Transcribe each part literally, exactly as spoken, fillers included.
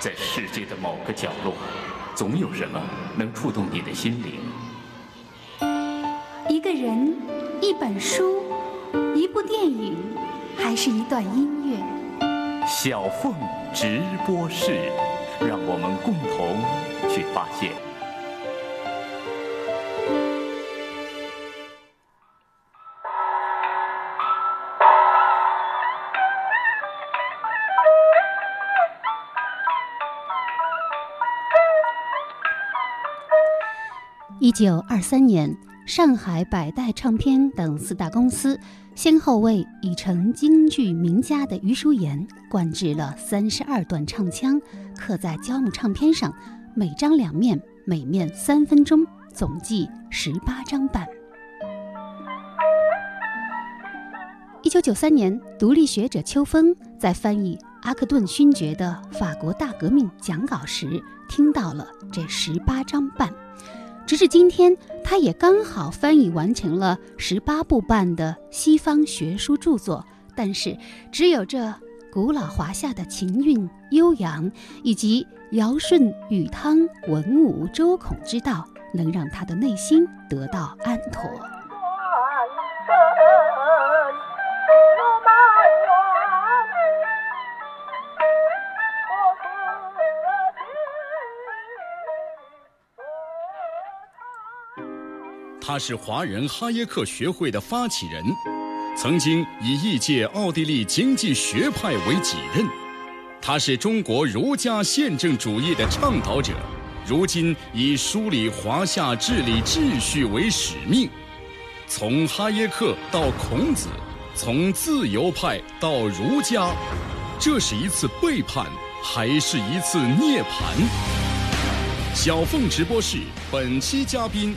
在世界的某个角落，总有什么能触动你的心灵。一个人，一本书，一部电影，还是一段音乐。小凤直播室，让我们共同去发现。 一九二三年，上海百代唱片等四大公司先后为已成京剧名家的余叔岩灌制了三十二段唱腔，刻在胶木唱片上，每张两面，每面三分钟，总计十八张半。一九九三年，独立学者秋风在翻译阿克顿勋爵的《法国大革命》讲稿时，听到了这十八张半。 直至今天，他也刚好翻译完成了十八部半的西方学术著作，但是只有这古老华夏的琴韵悠扬，以及尧舜禹汤文武周孔之道，能让他的内心得到安妥。 他是华人哈耶克学会的发起人，曾经以异界奥地利经济学派为己任。他是中国儒家宪政主义的倡导者，如今以梳理华夏治理秩序为使命。从哈耶克到孔子，从自由派到儒家，这是一次背叛，还是一次涅槃？小凤直播室本期嘉宾。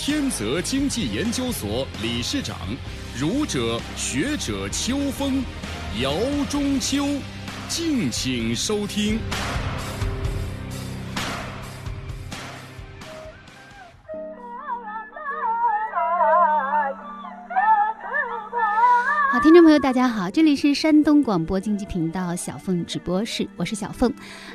天泽经济研究所理事长、儒者学者秋风，姚中秋，敬请收听。好，听众朋友，大家好，这里是山东广播经济频道小凤直播室，我是小凤。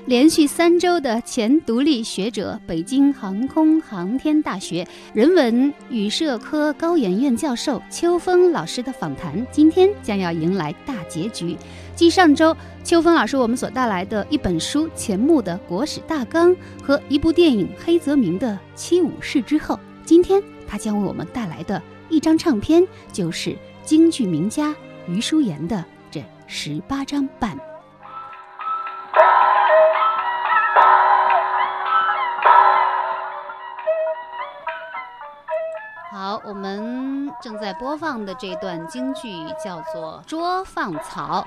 连续三周的前独立学者、北京航空航天大学人文与社科高研院教授秋风老师的访谈，今天将要迎来大结局。继上周秋风老师我们所带来的一本书《钱穆的国史大纲》和一部电影黑泽明的《七武士》之后，今天他将为我们带来的一张唱片就是。 京剧名家余叔岩的这十八张半。好，我们正在播放的这段京剧叫做《捉放曹》。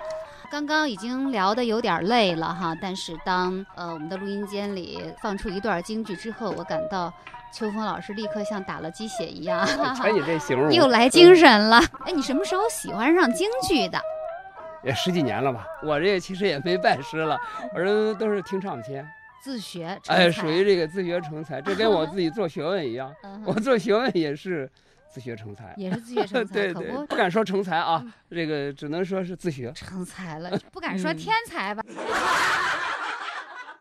刚刚已经聊得有点累了哈，但是当呃我们的录音间里放出一段京剧之后，我感到秋风老师立刻像打了鸡血一样，瞧你这形容，又来精神了。哎，你什么时候喜欢上京剧的？也十几年了吧，我这其实也没拜师了，我这都是听唱片。 自学成才，哎，属于这个自学成才，这跟我自己做学问一样，我做学问也是自学成才，也是自学成才，对对，不敢说成才啊，嗯、这个只能说是自学成才了，不敢说天才吧。嗯、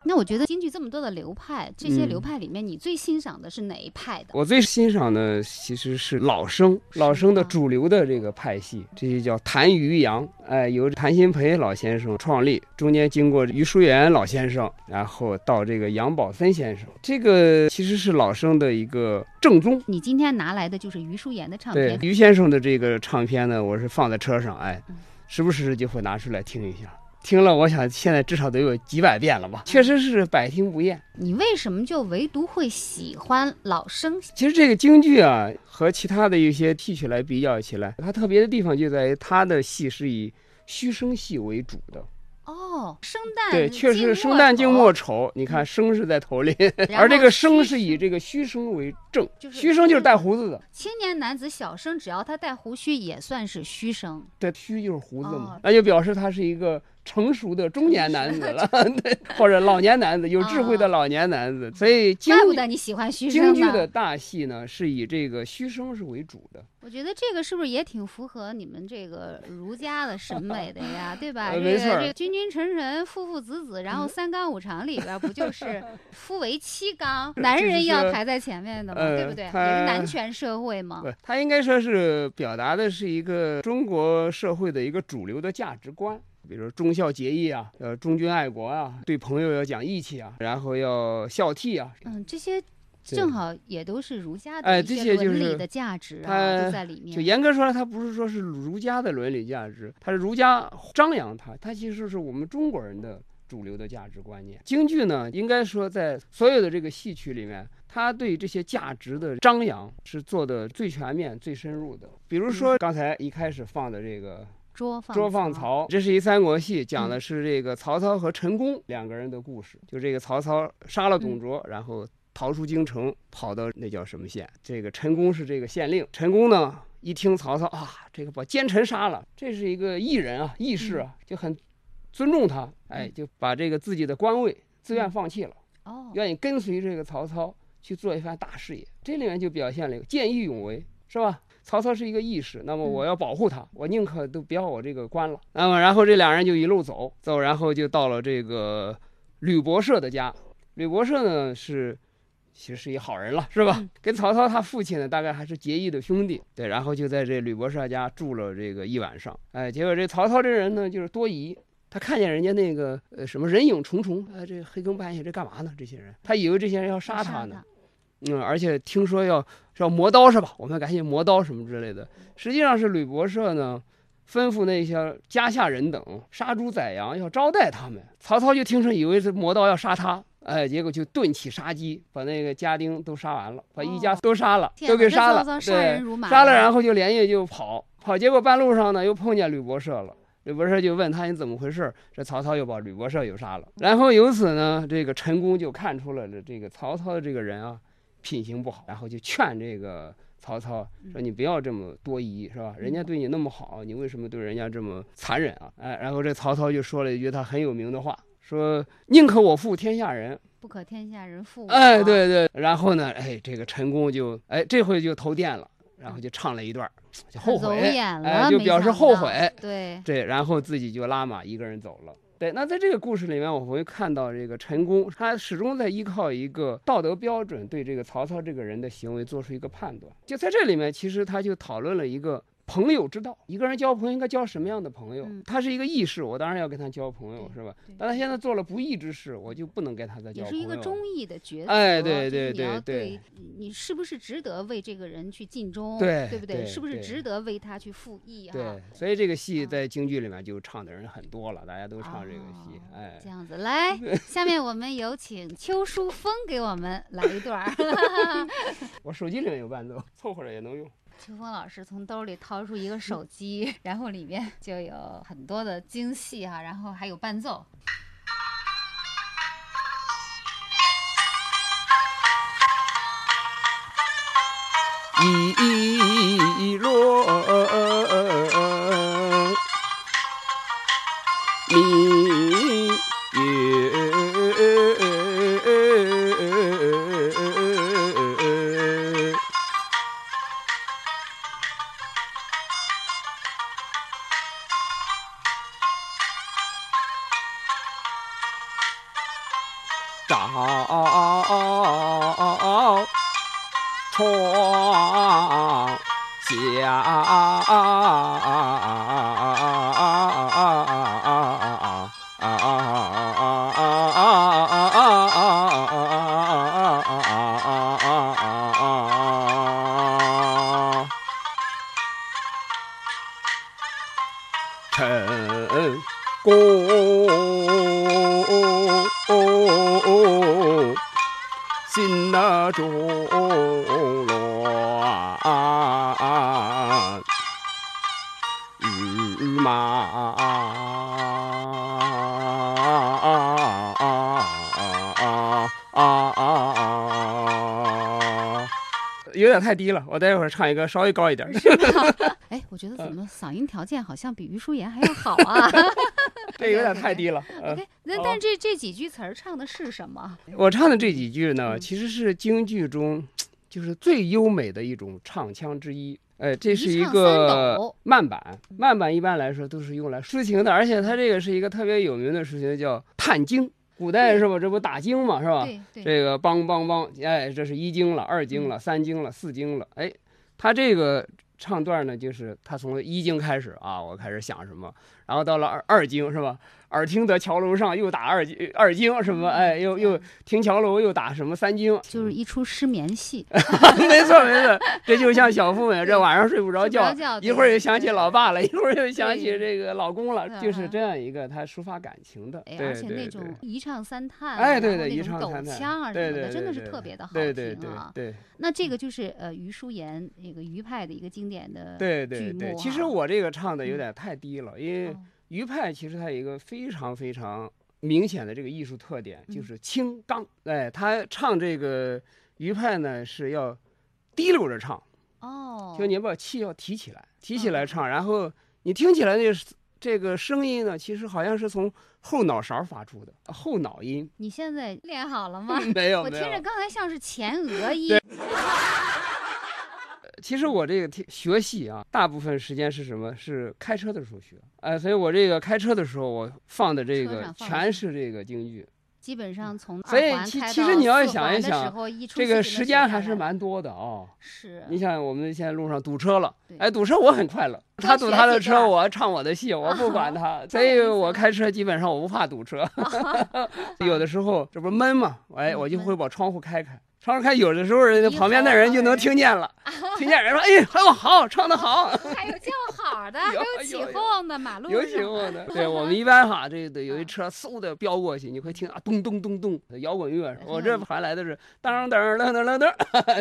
那我觉得京剧这么多的流派，这些流派里面，你最欣赏的是哪一派的？嗯、我最欣赏的其实是老生，老生的主流的这个派系，这就叫谭余杨。 哎，由谭鑫培老先生创立，中间经过余叔岩老先生，然后到这个杨宝森先生，这个其实是老生的一个正宗。你今天拿来的就是余叔岩的唱片，对，余先生的这个唱片呢，我是放在车上，哎，时不时就会拿出来听一下。 听了，我想现在至少得有几百遍了吧，确实是百听不厌。你为什么就唯独会喜欢老生？其实这个京剧啊，和其他的一些戏曲来比较起来，它特别的地方就在于它的戏是以虚声戏为主的。哦，生旦对，确实生旦净末丑。你看，生是在头里，而这个生是以这个虚声为正，虚声就是带胡子的青年男子小生，只要他带胡须也算是虚声。对，虚就是胡子嘛，那就表示他是一个。成熟的中年男子了，对，或者老年男子，有智慧的老年男子。哦、所以京，怪不得你喜欢虚声。京剧的大戏呢，是以这个虚声是为主的。我觉得这个是不是也挺符合你们这个儒家的审美的呀，对吧？这个这个君君臣臣，父父子子，然后三纲五常里边不就是夫为七纲，男人要排在前面的嘛，对不对？也是男权社会嘛。他应该说是表达的是一个中国社会的一个主流的价值观。比如说忠孝节义啊，呃，忠君爱国啊，对朋友要讲义气啊，然后要孝悌啊，嗯，这些正好也都是儒家的一些伦理的价值啊，哎就是、都在里面。就严格说来，它不是说是儒家的伦理价值，它是儒家张扬它，它其实是我们中国人的主流的价值观念。京剧呢，应该说在所有的这个戏曲里面，他对这些价值的张扬是做的最全面、最深入的。比如说刚才一开始放的这个。嗯捉放捉放曹，这是一三国戏，讲的是这个曹操和陈宫两个人的故事。嗯、就这个曹操杀了董卓，嗯、然后逃出京城，跑到那叫什么县？这个陈宫是这个县令。陈宫呢，一听曹操啊，这个把奸臣杀了，这是一个义人啊，义士啊，嗯、就很尊重他，哎，就把这个自己的官位自愿放弃了，哦、嗯，愿意跟随这个曹操去做一番大事业。这里面就表现了一个见义勇为，是吧？曹操是一个义士，那么我要保护他，我宁可都不要我这个官了。那么然后这两人就一路走走，然后就到了这个吕伯奢的家。吕伯奢呢是其实是一好人了，是吧？跟曹操他父亲呢大概还是结义的兄弟，对。然后就在这吕伯奢家住了这个一晚上，哎，结果这曹操这人呢就是多疑。他看见人家那个呃什么人影重重，哎，这黑更半夜这干嘛呢？这些人，他以为这些人要杀他呢。嗯，而且听说要要磨刀是吧？我们赶紧磨刀什么之类的。实际上是吕伯奢呢，吩咐那些家下人等杀猪宰羊，要招待他们。曹操就听说以为是磨刀要杀他，哎，结果就顿起杀机，把那个家丁都杀完了，把一家都杀了，哦、都给杀了。对，杀人如麻。杀了，然后就连夜就跑跑，结果半路上呢又碰见吕伯奢了。吕伯奢就问他你怎么回事，这曹操又把吕伯奢又杀了。然后由此呢，这个陈宫就看出了这个曹操的这个人啊。品行不好，然后就劝这个曹操说：“你不要这么多疑，是吧？人家对你那么好，你为什么对人家这么残忍啊？”哎，然后这曹操就说了一句他很有名的话，说：“宁可我负天下人，不可天下人负我。”哎，对对。然后呢，哎，这个陈宫就哎这回就投电了，然后就唱了一段，就后悔，哎，就表示后悔。对对，然后自己就拉马一个人走了。对，那在这个故事里面，我们会看到这个陈宫，他始终在依靠一个道德标准对这个曹操这个人的行为做出一个判断。就在这里面，其实他就讨论了一个朋友之道，一个人交朋友应该交什么样的朋友？嗯、他是一个义士，我当然要跟他交朋友，是吧？但他现在做了不义之事，我就不能跟他再交朋友。也是一个忠义的角色，哎，对对对对，你是不是值得为这个人去尽忠？对，对不对？对对是不是值得为他去负义啊？对，所以这个戏在京剧里面就唱的人很多了，大家都唱这个戏。哦、哎，这样子，来，下面我们有请邱淑峰给我们来一段。我手机里面有伴奏，凑合着也能用。邱峰老师从兜里掏出一个手机，嗯、然后里面就有很多的京戏哈、啊，然后还有伴奏。一落明月。有点太低了，我待会儿唱一个稍微高一点。哎，我觉得怎么嗓音条件好像比余淑妍还要好啊。这有点太低了。OK， 那但这这几句词儿唱的是什么？我唱的这几句呢，其实是京剧中就是最优美的一种唱腔之一。哎，这是一个慢板，慢板一般来说都是用来抒情的，而且它这个是一个特别有名的抒情，叫探经。古代是吧？这不打经嘛，是吧？对对。这个梆梆梆，哎，这是一经了，二经了，三经了，四经了。哎，它这个唱段呢，就是它从一经开始啊，我开始想什么，然后到了二二经是吧？耳听得桥楼上又打二经，二经什么？哎，又又听桥楼又打什么三经？就是一出失眠戏。没错没错，这就像小妇们，这晚上睡不着觉，一会儿又想起老爸了，一会儿又想起这个老公了，就是这样一个他抒发感情的。哎，而且那种一唱三叹，哎，对对，一唱三叹，抖腔啊什么的，真的是特别的好听啊。对，那这个就是呃余叔岩那个余派的一个经典的对对对。其实我这个唱的有点太低了，因为。余派其实它有一个非常非常明显的这个艺术特点，就是清刚。哎，他唱这个余派呢是要滴溜着唱，哦，就你把气要提起来，提起来唱，然后你听起来那这个声音呢，其实好像是从后脑勺发出的后脑音。你现在练好了吗？没有，我听着刚才像是前额音。其实我这个学戏啊，大部分时间是什么？是开车的时候学，哎、呃，所以我这个开车的时候，我放的这个全是这个京剧，基本上从二环开到四环的时候，所以其其实你要想一想，一这个时间还是蛮多的啊、哦。是，你想我们现在路上堵车了，哎，堵车我很快乐，他堵他的车，我唱我的戏，我不管他，啊、所以我开车基本上我不怕堵车，啊、有的时候这不闷嘛，哎，我就会把窗户开开。唱着看，有的时候人家旁边的人就能听见了，听见人说：“哎，还有好，唱得好。”还有叫好的，还有起哄的，马路有起哄的。对我们一般哈，这个有一车嗖的飙过去，你会听啊咚咚咚咚摇滚乐。我这传来的是当当当当当当。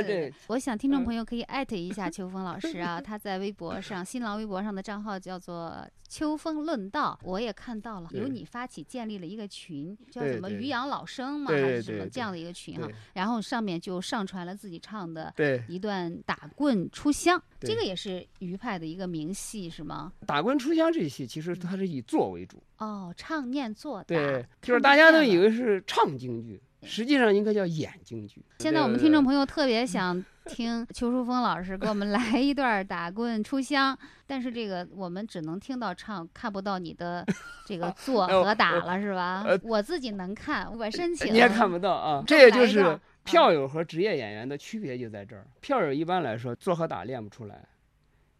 对，我想听众朋友可以艾特一下秋风老师啊，他在微博上、新浪微博上的账号叫做“秋风论道”，我也看到了，由你发起建立了一个群，叫什么“渔阳老生”嘛，还是什么这样的一个群哈，然后上面。就上传了自己唱的一段打棍出乡，这个也是余派的一个名戏是吗？打棍出乡这戏其实它是以做为主、嗯、哦，唱念做打，对，就是大家都以为是唱京剧，实际上应该叫演京剧。现在我们听众朋友特别想听邱淑峰老师给我们来一段打棍出乡，但是这个我们只能听到唱，看不到你的这个做和打了是吧？我自己能看，我申请你也看不到啊，这也就是票友和职业演员的区别就在这儿。票友一般来说做和打练不出来，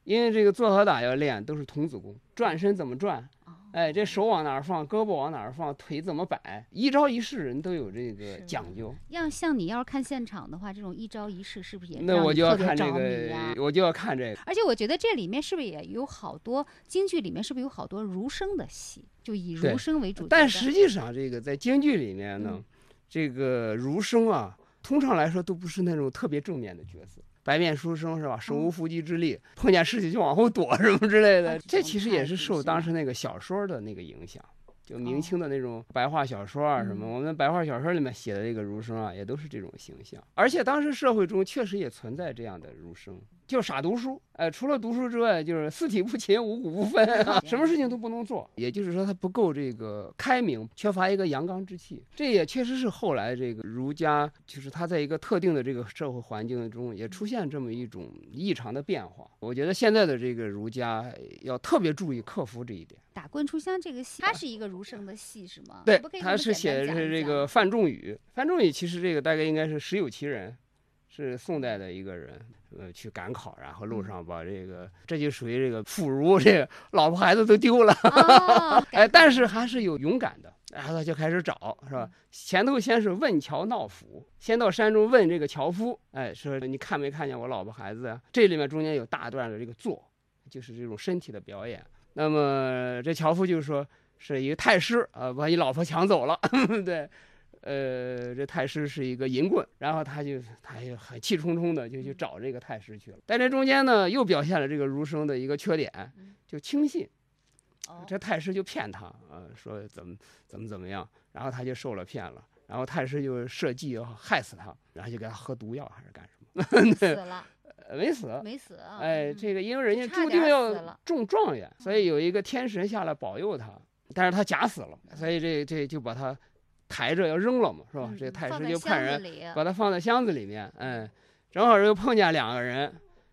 因为这个做和打要练都是童子功，转身怎么转，哎，这手往哪儿放，胳膊往哪儿放，腿怎么摆，一招一式人都有这个讲究。要像你要是看现场的话，这种一招一式是不是也让你特别着迷、啊、那我就要看这个，我就要看这个。而且我觉得这里面是不是也有好多京剧里面是不是有好多儒生的戏，就以儒生为主。但实际上这个在京剧里面呢，嗯、这个儒生啊。通常来说都不是那种特别正面的角色，白面书生是吧？手无缚鸡之力，嗯、碰见尸体就往后躲什么之类的。啊、这其实也是受当时那个小说的那个影响，就明清的那种白话小说啊什么。哦、我们白话小说里面写的这个儒生啊，也都是这种形象。而且当时社会中确实也存在这样的儒生，就傻读书。哎、呃，除了读书之外，就是四体不勤，五谷不分、啊，什么事情都不能做。也就是说，他不够这个开明，缺乏一个阳刚之气。这也确实是后来这个儒家，就是他在一个特定的这个社会环境中，也出现这么一种异常的变化。我觉得现在的这个儒家要特别注意克服这一点。打棍出乡这个戏，它是一个儒生的戏是吗？对，他是写的是这个范仲宇。范仲宇其实这个大概应该是实有其人。是宋代的一个人，呃，去赶考，然后路上把这个，这就属于这个腐儒，这个老婆孩子都丢了，哦、哎，但是还是有勇敢的，然后他就开始找，是吧？前头先是问樵闹府，先到山中问这个樵夫，哎，说你看没看见我老婆孩子啊？这里面中间有大段的这个做，就是这种身体的表演。那么这樵夫就说是一个太师啊，把你老婆抢走了，呵呵对。呃，这太师是一个淫棍，然后他就他就很气冲冲的就去找这个太师去了。但这中间呢，又表现了这个儒生的一个缺点，就轻信。这太师就骗他啊，说怎么怎么怎么样，然后他就受了骗了。然后太师就设计要害死他，然后就给他喝毒药还是干什么？死了。没死，没死啊！哎，这个因为人家注定要中状元，所以有一个天神下来保佑他。但是他假死了，所以这这就把他抬着要扔了嘛，是吧？嗯、这太师就派人把他放在箱子里面，嗯，正好又碰见两个人，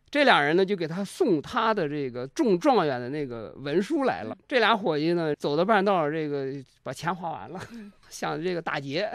这俩人呢就给他送他的这个中状元的那个文书来了。嗯、这俩伙计呢走到半道，这个把钱花完了，想这个打劫，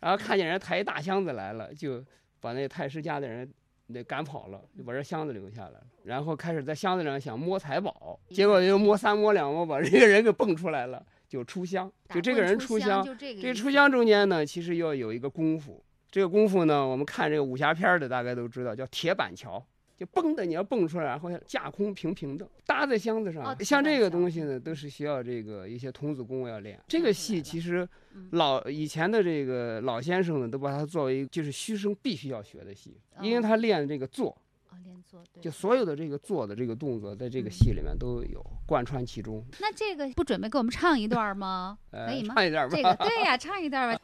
然后看见人抬一大箱子来了，就把那太师家的人那赶跑了，就把这箱子留下来了，然后开始在箱子上想摸财宝，结果又摸三摸两摸，把这个人给蹦出来了，就出箱。就这个人出箱，这个出箱中间呢，其实要有一个功夫。这个功夫呢，我们看这个武侠片的大概都知道，叫铁板桥，就蹦的你要蹦出来，然后架空平平的搭在箱子上。哦、像这个东西呢，都是需要这个一些童子功要练。这个戏其实老以前的这个老先生呢，都把它作为就是虚生必须要学的戏，因为他练这个坐。就所有的这个做的这个动作，在这个戏里面都有贯穿其中。那这个不准备给我们唱一段吗？可以吗？唱一段吧。这个对呀，唱一段吧。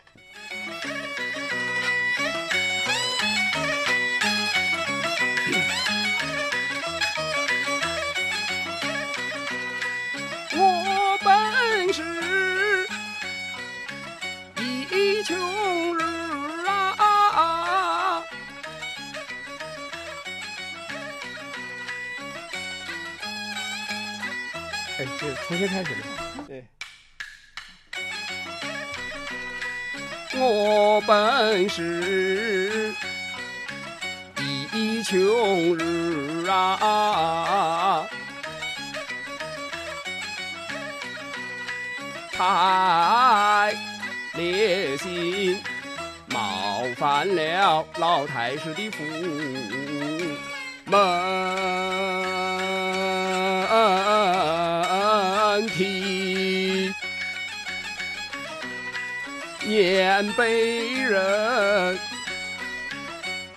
我本是一穷人。哎，对，重新开始了。对，我本是一穷日啊，太烈心冒犯了老太师的父门。体年被人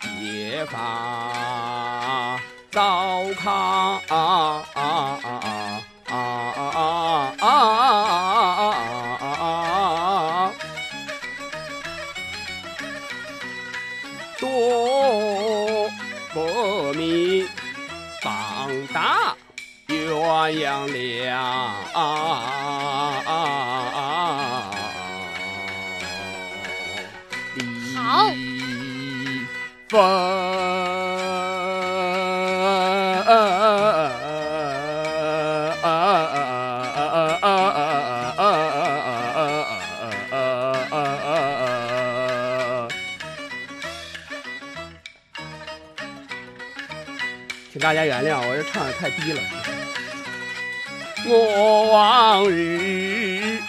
揭发糟糠啊啊啊啊啊啊啊啊！多不明放大。鸳鸯两离分，请大家原谅，我这唱得太低了。我往日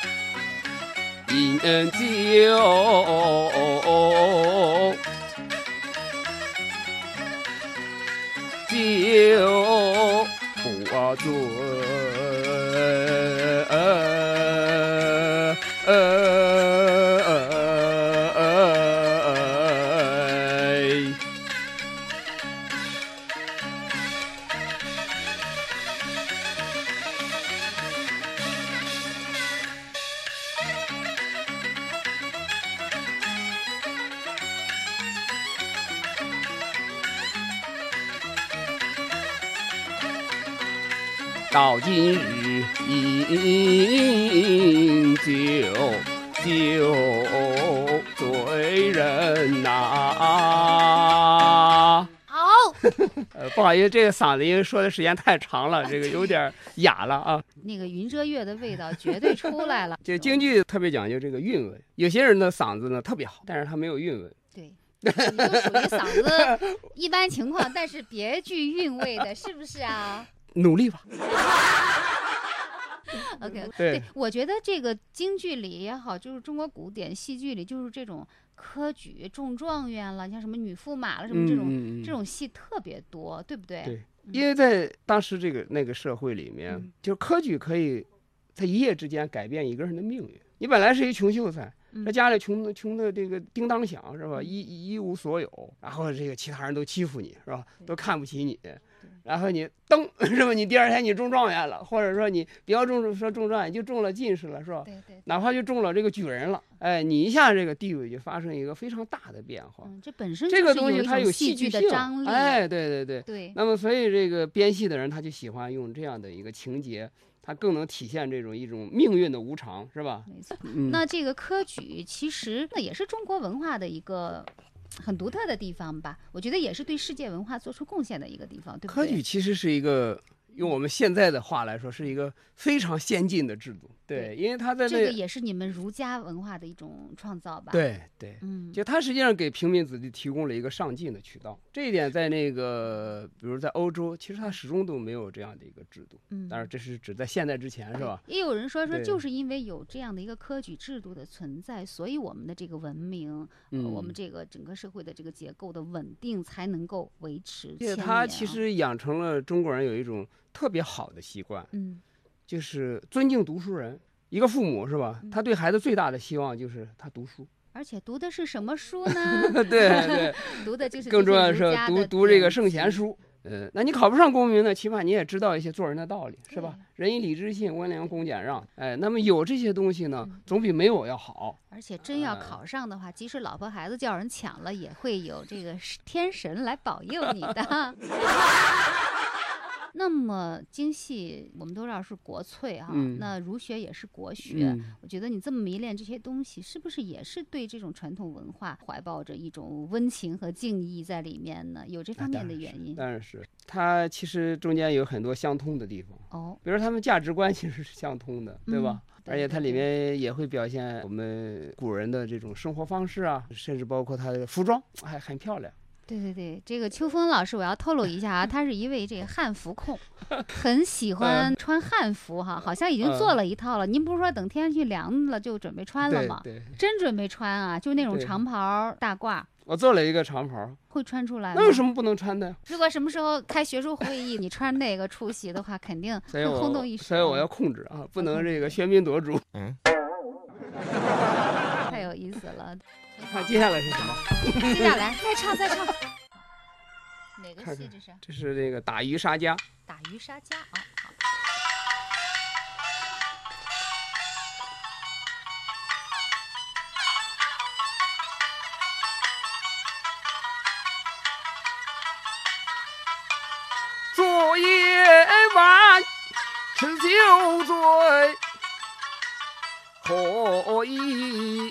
饮酒，酒不醉，到今日饮酒酒醉人呐！好，呃，不好意思，这个嗓子因为说的时间太长了，这个有点哑了啊。那个云遮月的味道绝对出来了。这京剧特别讲究这个韵味，有些人的嗓子呢特别好，但是他没有韵味。对。你就属于嗓子一般情况，但是别具韵味的，是不是啊？努力吧。OK， 对, 对，我觉得这个京剧里也好，就是中国古典戏剧里，就是这种科举中状元了，你像什么女驸马了，什么这种、嗯、这种戏特别多，对不对？对，因为在当时这个那个社会里面，嗯、就是科举可以在一夜之间改变一个人的命运。你本来是一穷秀才。那家里穷的穷的这个叮当响是吧？一一无所有，然后这个其他人都欺负你是吧？都看不起你，然后你噔是吧？你第二天你中状元了，或者说你不要中说中状元，就中了进士了是吧？对对，哪怕就中了这个举人了，哎，你一下这个地位就发生一个非常大的变化。嗯、这本身这个东西它有戏剧的张力。哎，对对对对。那么所以这个编戏的人他就喜欢用这样的一个情节它更能体现这种一种命运的无常，是吧？没错。嗯、那这个科举其实那也是中国文化的一个很独特的地方吧？我觉得也是对世界文化做出贡献的一个地方，对不对？科举其实是一个。用我们现在的话来说，是一个非常先进的制度，对，因为它在那这个也是你们儒家文化的一种创造吧？对对，嗯，就它实际上给平民子弟提供了一个上进的渠道，这一点在那个，比如在欧洲，其实它始终都没有这样的一个制度，嗯，当然这是只在现代之前，是吧？也有人说说，就是因为有这样的一个科举制度的存在，所以我们的这个文明，嗯、呃，我们这个整个社会的这个结构的稳定才能够维持。对，它其实养成了中国人有一种特别好的习惯，嗯，就是尊敬读书人。一个父母是吧，他对孩子最大的希望就是他读书，而且读的是什么书呢？对对，读的就是更重要的是读读这个圣贤书。呃，那你考不上功名呢，起码你也知道一些做人的道理，是吧？仁义礼智信温良恭俭让，哎，那么有这些东西呢，总比没有要好。而且真要考上的话，即使老婆孩子叫人抢了，也会有这个天神来保佑你的。那么京戏我们都知道是国粹哈、啊嗯，那儒学也是国学、嗯。我觉得你这么迷恋这些东西，是不是也是对这种传统文化怀抱着一种温情和敬意在里面呢？有这方面的原因？啊、当然是，当然是它其实中间有很多相通的地方哦，比如他们价值观其实是相通的，对吧？嗯、而且它里面也会表现我们古人的这种生活方式啊，甚至包括他的服装，还很漂亮。对对对，这个秋风老师，我要透露一下啊，他是一位这个汉服控，很喜欢穿汉服哈，好像已经做了一套了。您不是说等天气凉了就准备穿了吗？对对，真准备穿啊，就那种长袍大褂。我做了一个长袍，会穿出来吗？那有什么不能穿的？如果什么时候开学术会议，你穿那个出席的话，肯定会轰动一时。所以我要控制啊，不能这个喧宾夺主。嗯，太有意思了。看接下来是什么？接下来再唱再唱，哪个戏这是？这是那个打渔杀家。打渔杀家啊、哦！好。昨夜晚吃酒醉，何以？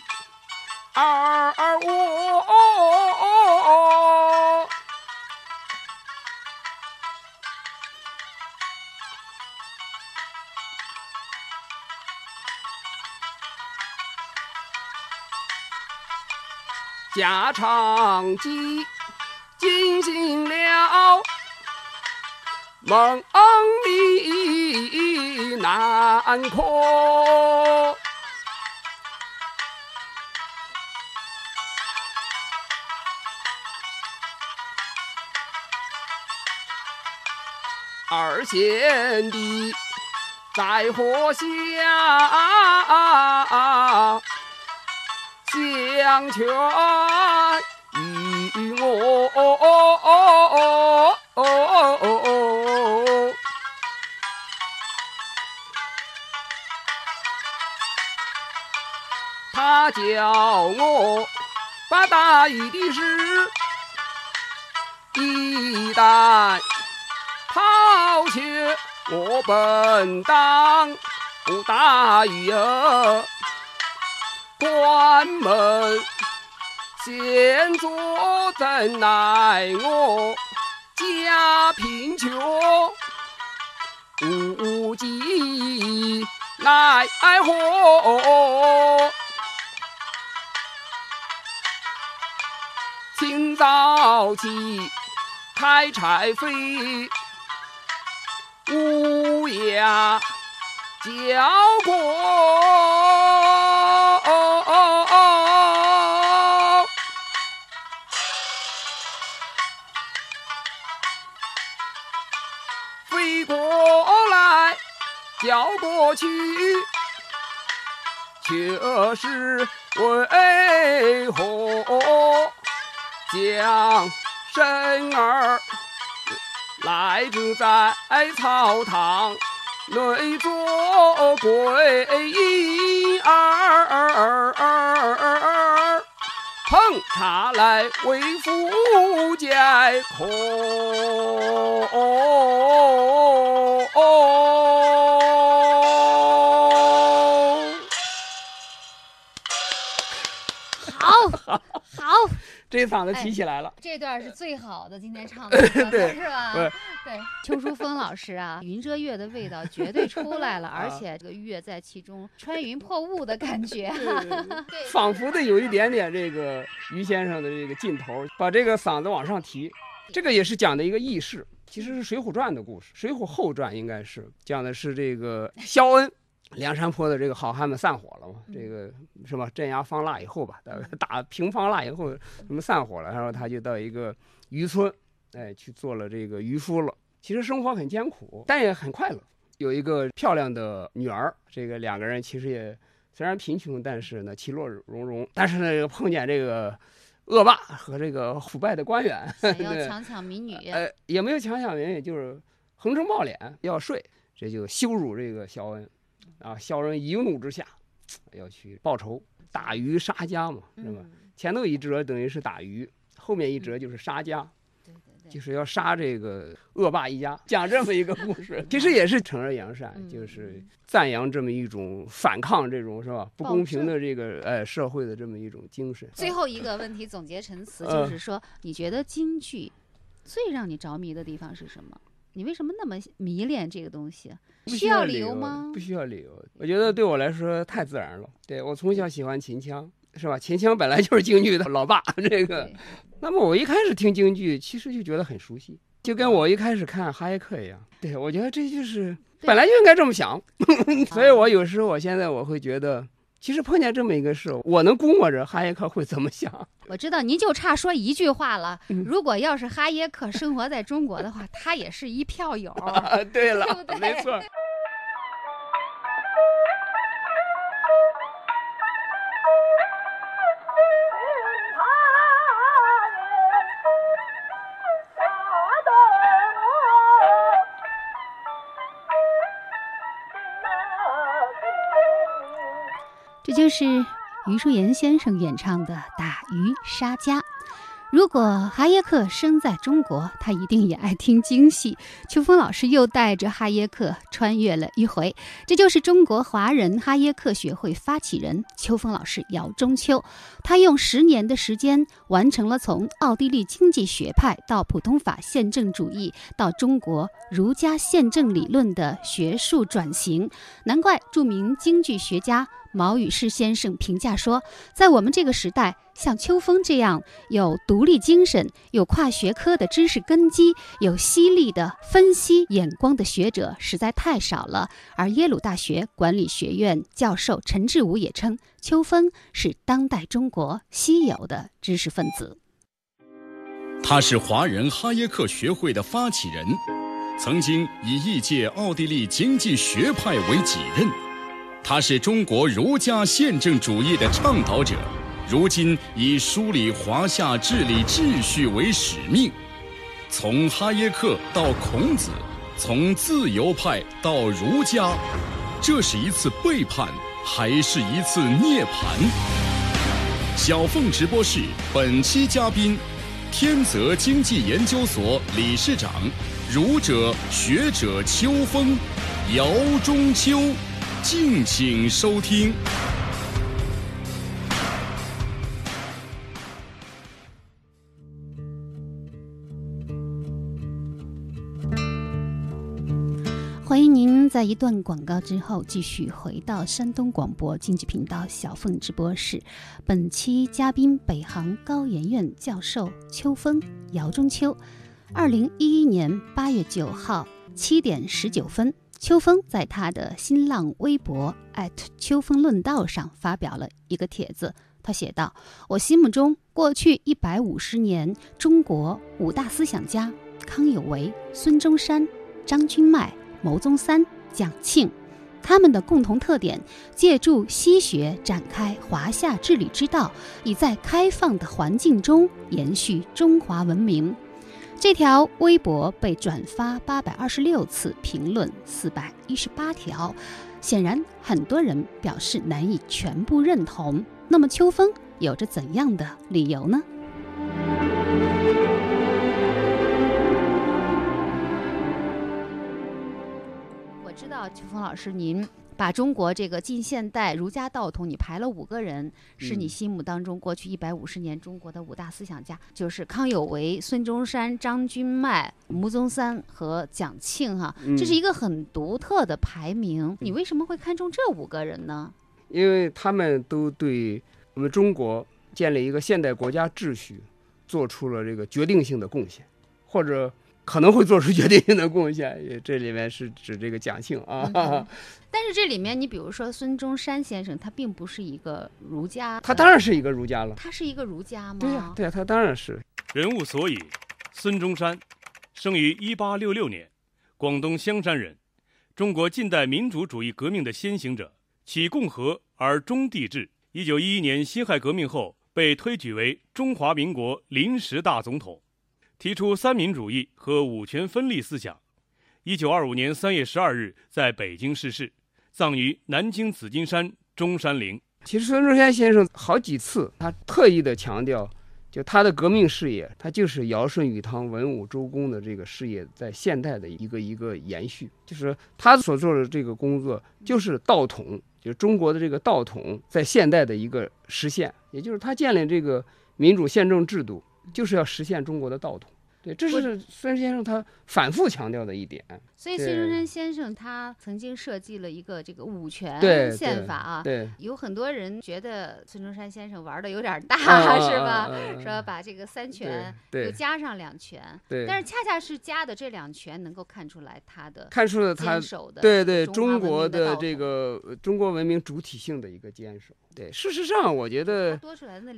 二二五，家长鸡惊醒了，梦里难阔。二贤弟在火下，相劝与我。他叫我把大禹的事一旦抛却我本当不大禹啊，关门闲坐怎奈我家贫穷，无计奈何。清早起开柴扉。乌鸦叫过，飞过来叫过去，却是为何将生儿来自在草堂内做鬼儿，捧茶来为夫解渴。哦哦哦哦好，这嗓子提起来了、哎。这段是最好的，今天唱的，对是吧？对，邱淑芬老师啊，云遮月的味道绝对出来了，而且这个月在其中穿云破雾的感觉、啊对对对对，仿佛的有一点点这个于先生的这个劲头，把这个嗓子往上提。这个也是讲的一个轶事，其实是《水浒传》的故事，《水浒后传》应该是讲的是这个萧恩。梁山泊的这个好汉们散伙了嘛，这个是吧？镇压方腊以后吧，打平方腊以后，什么散伙了，然后他就到一个渔村，哎，去做了这个渔夫了。其实生活很艰苦，但也很快乐。有一个漂亮的女儿，这个两个人其实也虽然贫穷，但是呢其乐融融。但是呢，碰见这个恶霸和这个腐败的官员，想要强抢民女，呃，也没有强抢民女，就是横征暴敛，要税，这就羞辱这个萧恩。啊，萧恩一怒之下要去报仇，打鱼杀家嘛，是吧？嗯、前头一折等于是打鱼，后面一折就是杀家，嗯、对对对，就是要杀这个恶霸一家。讲这么一个故事，其实也是惩恶扬善，嗯、就是赞扬这么一种反抗这种是吧不公平的这个哎社会的这么一种精神。最后一个问题总结陈词就是说，呃、你觉得京剧最让你着迷的地方是什么？你为什么那么迷恋这个东西？需要理由吗？不需要理由，我觉得对我来说太自然了。对，我从小喜欢秦腔，是吧？秦腔本来就是京剧的老爸，这个。那么我一开始听京剧，其实就觉得很熟悉，就跟我一开始看哈耶克一样。对，我觉得这就是本来就应该这么想。所以我有时候，我现在我会觉得。其实碰见这么一个事，我能估摸着哈耶克会怎么想。我知道您就差说一句话了。如果要是哈耶克生活在中国的话，他也是一票友。啊、对了，对不对？没错。这就是余叔岩先生演唱的《打渔杀家》。如果哈耶克生在中国，他一定也爱听京戏。秋风老师又带着哈耶克穿越了一回，这就是中国华人哈耶克学会发起人秋风老师姚中秋。他用十年的时间完成了从奥地利经济学派到普通法宪政主义到中国儒家宪政理论的学术转型。难怪著名京剧学家毛羽士先生评价说，在我们这个时代，像秋风这样有独立精神、有跨学科的知识根基、有犀利的分析眼光的学者实在太少了。而耶鲁大学管理学院教授陈志武也称，秋风是当代中国稀有的知识分子。他是华人哈耶克学会的发起人，曾经以异界奥地利经济学派为己任。他是中国儒家宪政主义的倡导者，如今以梳理华夏治理秩序为使命。从哈耶克到孔子，从自由派到儒家，这是一次背叛，还是一次涅槃？小凤直播室本期嘉宾，天泽经济研究所理事长、儒者学者秋风，姚中秋。敬请收听。欢迎您在一段广告之后继续回到山东广播经济频道小凤直播室，本期嘉宾北航高研院教授秋风姚中秋。二零一一年八月九号七点十九分。秋风在他的新浪微博秋风论道上发表了一个帖子，他写道，我心目中过去一百五十年中国五大思想家，康有为、孙中山、张君迈、牟宗三、蒋庆，他们的共同特点，借助西学展开华夏治理之道，以在开放的环境中延续中华文明。这条微博被转发八百二十六次，评论四百一十八条，显然很多人表示难以全部认同。那么秋风有着怎样的理由呢？我知道秋风老师您把中国这个近现代儒家道统，你排了五个人，是你心目当中过去一百五十年中国的五大思想家，就是康有为、孙中山、张君迈、牟宗三和蒋庆哈、啊，这是一个很独特的排名。你为什么会看中这五个人呢？因为他们都对我们中国建立一个现代国家秩序做出了这个决定性的贡献，或者可能会做出决定性的贡献，这里面是指这个蒋庆啊、嗯、但是这里面你比如说孙中山先生，他并不是一个儒家。他当然是一个儒家了。他是一个儒家吗？对呀、啊、对呀、啊，他当然是。人物所以，孙中山生于一八六六年，广东香山人，中国近代民主主义革命的先行者，起共和而终帝制。一九一一年辛亥革命后被推举为中华民国临时大总统，提出三民主义和五权分立思想。一九二五年三月十二日在北京逝世，葬于南京紫金山中山陵。其实孙中山先生好几次他特意的强调，就他的革命事业，他就是尧舜禹汤文武周公的这个事业在现代的一个一个延续，就是他所做的这个工作就是道统，就是中国的这个道统在现代的一个实现，也就是他建立这个民主宪政制度，就是要实现中国的道统。对，这是孙先生他反复强调的一点。所以孙中山先生他曾经设计了一个这个五权宪法啊，对对对，有很多人觉得孙中山先生玩的有点大、啊、是吧、啊、说把这个三权又加上两权，对对，但是恰恰是加的这两权能够看出来他的看出了他坚守的对对中国的这个中国文明主体性的一个坚守。对，事实上我觉得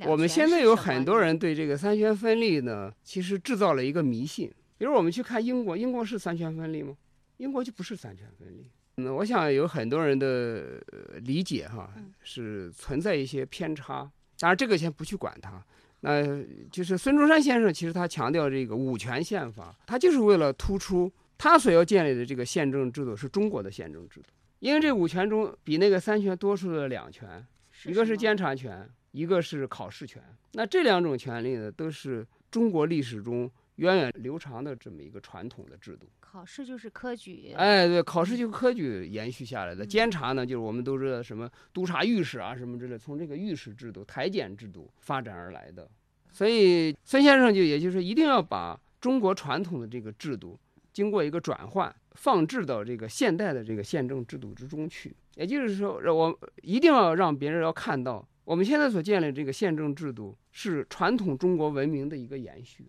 我们现在有很多人对这个三权分立呢其实制造了一个迷信。比如我们去看英国，英国是三权分立吗？英国就不是三权分立。嗯，我想有很多人的理解哈是存在一些偏差，当然这个先不去管它。那就是孙中山先生其实他强调这个五权宪法，他就是为了突出他所要建立的这个宪政制度是中国的宪政制度。因为这五权中比那个三权多出了两权，一个是监察权，一个是考试权。那这两种权利呢都是中国历史中源远流长的这么一个传统的制度。考试就是科举，哎，对，考试就是科举延续下来的。监察呢，就是我们都知道什么督察御史啊，什么之类，从这个御史制度、台检制度发展而来的。所以孙先生就也就是一定要把中国传统的这个制度，经过一个转换，放置到这个现代的这个宪政制度之中去。也就是说，我一定要让别人要看到，我们现在所建立的这个宪政制度是传统中国文明的一个延续。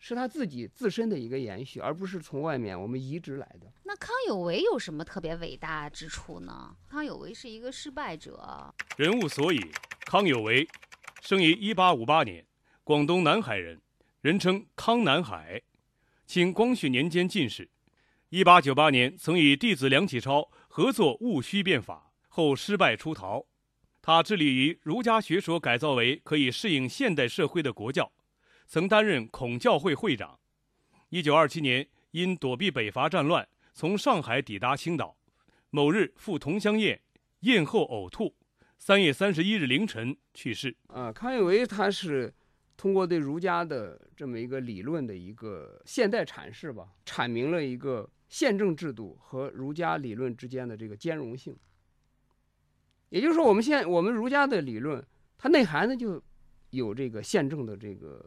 是他自己自身的一个延续，而不是从外面我们移植来的。那康有为有什么特别伟大之处呢？康有为是一个失败者。人物所以，康有为生于一八五八年，广东南海人，人称康南海，清光绪年间进士。一八九八年曾与弟子梁启超合作戊戌变法，后失败出逃。他致力于儒家学说改造为可以适应现代社会的国教，曾担任孔教会会长。一九二七年因躲避北伐战乱，从上海抵达青岛。某日赴同乡宴，宴后呕吐，三月三十一日凌晨去世。啊，康有为他是通过对儒家的这么一个理论的一个现代阐释吧，阐明了一个宪政制度和儒家理论之间的这个兼容性。也就是说，我们现在我们儒家的理论，它内涵呢就有这个宪政的这个。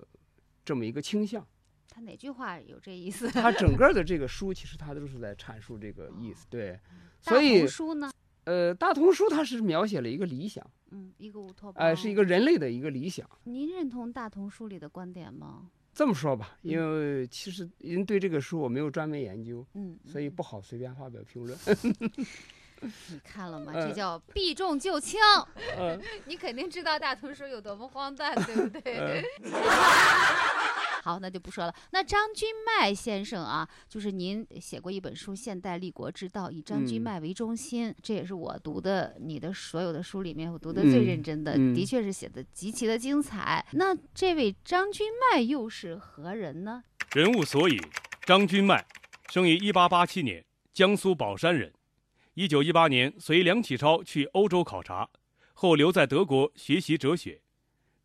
这么一个倾向，他哪句话有这意思？他整个的这个书其实他都是在阐述这个意思。对，所以大同书呢？呃，大同书它是描写了一个理想，嗯，一个乌托邦，哎、呃，是一个人类的一个理想。您认同大同书里的观点吗？这么说吧，因为其实您对这个书我没有专门研究，嗯，所以不好随便发表评论。你看了吗？这叫避重就轻。呃、你肯定知道大同书有多么荒诞，对不对？呃、好，那就不说了。那张君迈先生啊，就是您写过一本书《现代立国之道》，以张君迈为中心，嗯、这也是我读的你的所有的书里面我读的最认真的，嗯、的确是写的极其的精彩。嗯、那这位张君迈又是何人呢？人物所以，张君迈生于一八八七年，江苏宝山人。一九一八年随梁启超去欧洲考察，后留在德国学习哲学，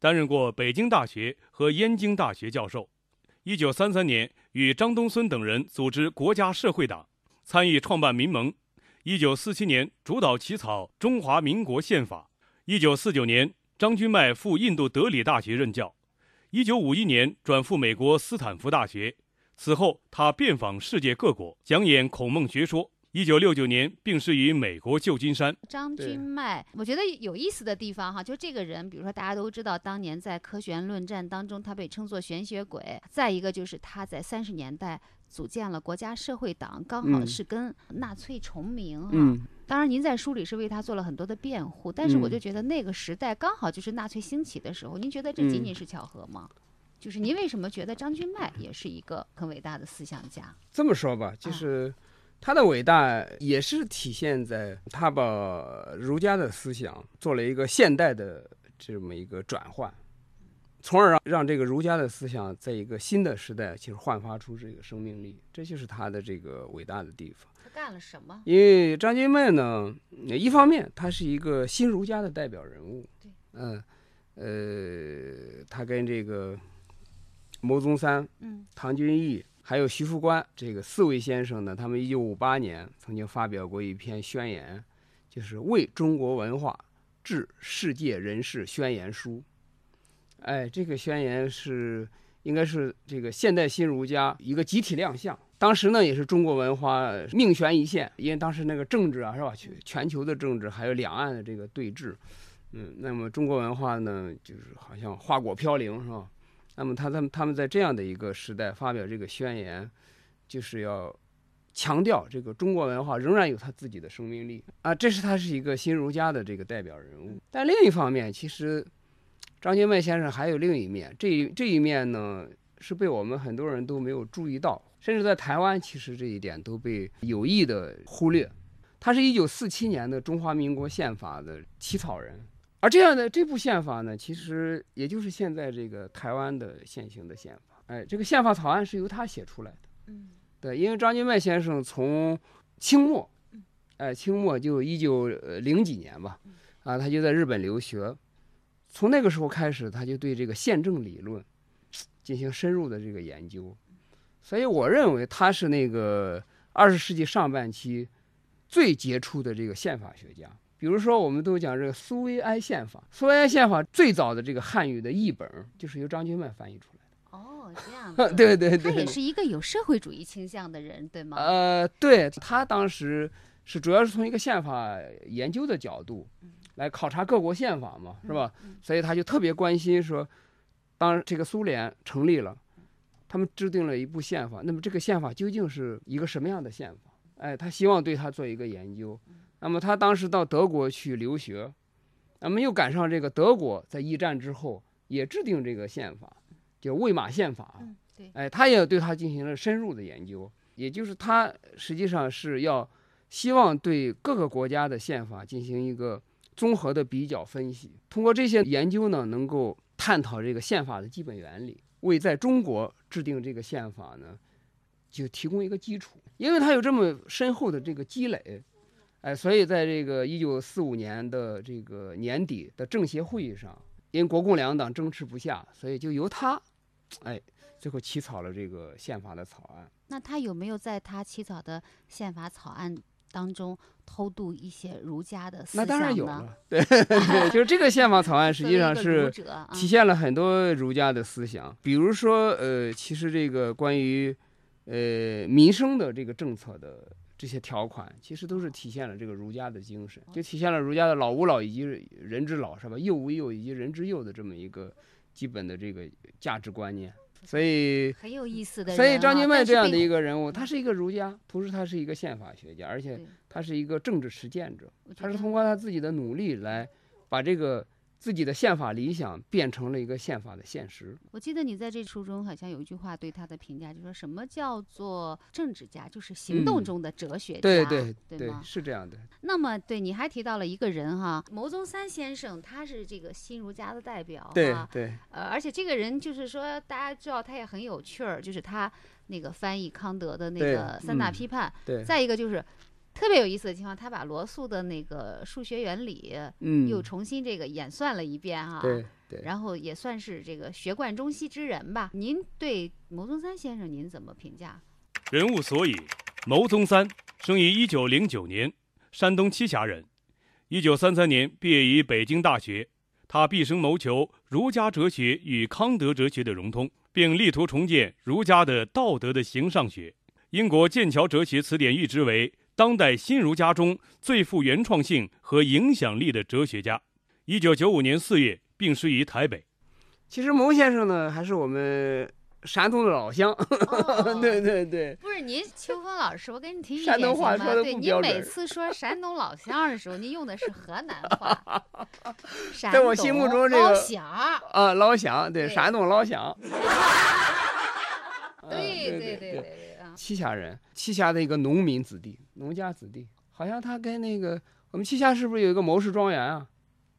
担任过北京大学和燕京大学教授。一九三三年与张东荪等人组织国家社会党，参与创办民盟。一九四七年主导起草中华民国宪法。一九四九年，张君迈赴印度德里大学任教。一九五一年转赴美国斯坦福大学。此后，他遍访世界各国，讲演孔孟学说。一九六九年病逝于美国旧金山。张君迈，我觉得有意思的地方哈，就这个人，比如说大家都知道，当年在科学论战当中，他被称作玄学鬼。再一个就是他在三十年代组建了国家社会党，刚好是跟纳粹重名哈。嗯嗯当然，您在书里是为他做了很多的辩护，但是我就觉得那个时代刚好就是纳粹兴起的时候。嗯、您觉得这仅仅是巧合吗？嗯、就是您为什么觉得张君迈也是一个很伟大的思想家？这么说吧，就是他的伟大也是体现在他把儒家的思想做了一个现代的这么一个转换，从而让这个儒家的思想在一个新的时代，其实焕发出这个生命力，这就是他的这个伟大的地方。他干了什么？因为张君迈呢，一方面他是一个新儒家的代表人物，对，嗯，呃，他跟这个牟宗三、嗯、唐君毅还有徐副官这个四位先生呢，他们一九五八年曾经发表过一篇宣言，就是《为中国文化致世界人士宣言书》。哎，这个宣言是应该是这个现代新儒家一个集体亮相。当时呢，也是中国文化命悬一线，因为当时那个政治啊，是吧？全球的政治还有两岸的这个对峙，嗯，那么中国文化呢，就是好像花果飘零，是吧？那么他他们他们在这样的一个时代发表这个宣言，就是要强调这个中国文化仍然有他自己的生命力啊，这是他是一个新儒家的这个代表人物。但另一方面，其实张君迈先生还有另一面，这一这一面呢是被我们很多人都没有注意到，甚至在台湾其实这一点都被有意的忽略。他是一九四七年的中华民国宪法的起草人，而这样的这部宪法呢，其实也就是现在这个台湾的现行的宪法。哎，这个宪法草案是由他写出来的。嗯，对，因为张君迈先生从清末，哎，清末就一九零几年吧，啊，他就在日本留学。从那个时候开始，他就对这个宪政理论进行深入的这个研究，所以我认为他是那个二十世纪上半期最杰出的这个宪法学家。比如说，我们都讲这个苏维埃宪法，苏维埃宪法最早的这个汉语的译本就是由张君迈翻译出来的。哦，这样子。对对对。他也是一个有社会主义倾向的人，对吗？呃，对，他当时是主要是从一个宪法研究的角度。嗯，来考察各国宪法嘛，是吧？所以他就特别关心说，当这个苏联成立了，他们制定了一部宪法，那么这个宪法究竟是一个什么样的宪法？哎，他希望对他做一个研究。那么他当时到德国去留学，那么又赶上这个德国在一战之后也制定这个宪法，就魏玛宪法。哎，他也对他进行了深入的研究，也就是他实际上是要希望对各个国家的宪法进行一个综合的比较分析，通过这些研究呢，能够探讨这个宪法的基本原理，为在中国制定这个宪法呢，就提供一个基础。因为它有这么深厚的这个积累，哎，所以在这个一九四五年的这个年底的政协会议上，因为国共两党争持不下，所以就由他，哎，最后起草了这个宪法的草案。那他有没有在他起草的宪法草案当中偷渡一些儒家的思想呢？那当然有了，对，对，就是这个宪法草案实际上是体现了很多儒家的思想，比如说，呃，其实这个关于，呃，民生的这个政策的这些条款，其实都是体现了这个儒家的精神，就体现了儒家的老吾老以及人之老，是吧？幼吾幼以及人之幼的这么一个基本的这个价值观念。所以很有意思的、啊，所以张君迈这样的一个人物，他是一个儒家，同时他是一个宪法学家，而且他是一个政治实践者。他是通过他自己的努力来把这个自己的宪法理想变成了一个宪法的现实。我记得你在这书中好像有一句话对他的评价，就说什么叫做政治家，就是行动中的哲学家。嗯、对对 对, 对，是这样的。那么对你还提到了一个人哈，牟宗三先生，他是这个新儒家的代表哈。对对。呃，而且这个人就是说，大家知道他也很有趣儿，就是他那个翻译康德的那个三大批判。对。嗯、对，再一个就是。特别有意思的情况，他把罗素的那个数学原理，嗯，又重新这个演算了一遍哈、啊，对对，然后也算是这个学贯中西之人吧。您对牟宗三先生您怎么评价？人物所以，牟宗三生于一九零九年，山东栖霞人。一九三三年毕业于北京大学，他毕生谋求儒家哲学与康德哲学的融通，并力图重建儒家的道德的形上学。英国剑桥哲学词典誉之为当代新儒家中最富原创性和影响力的哲学家。一九九五年四月病逝于台北。其实牟先生呢，还是我们山东的老乡，哦、对对对。不是您，秋风老师，我给你提一点行吗？对，您每次说山东老乡的时候，您用的是河南话。在我心目中，这个老乡啊，老乡，对，山东老乡。对对对对。栖霞人，栖霞的一个农民子弟，农家子弟，好像他跟那个我们栖霞是不是有一个牟氏庄园啊？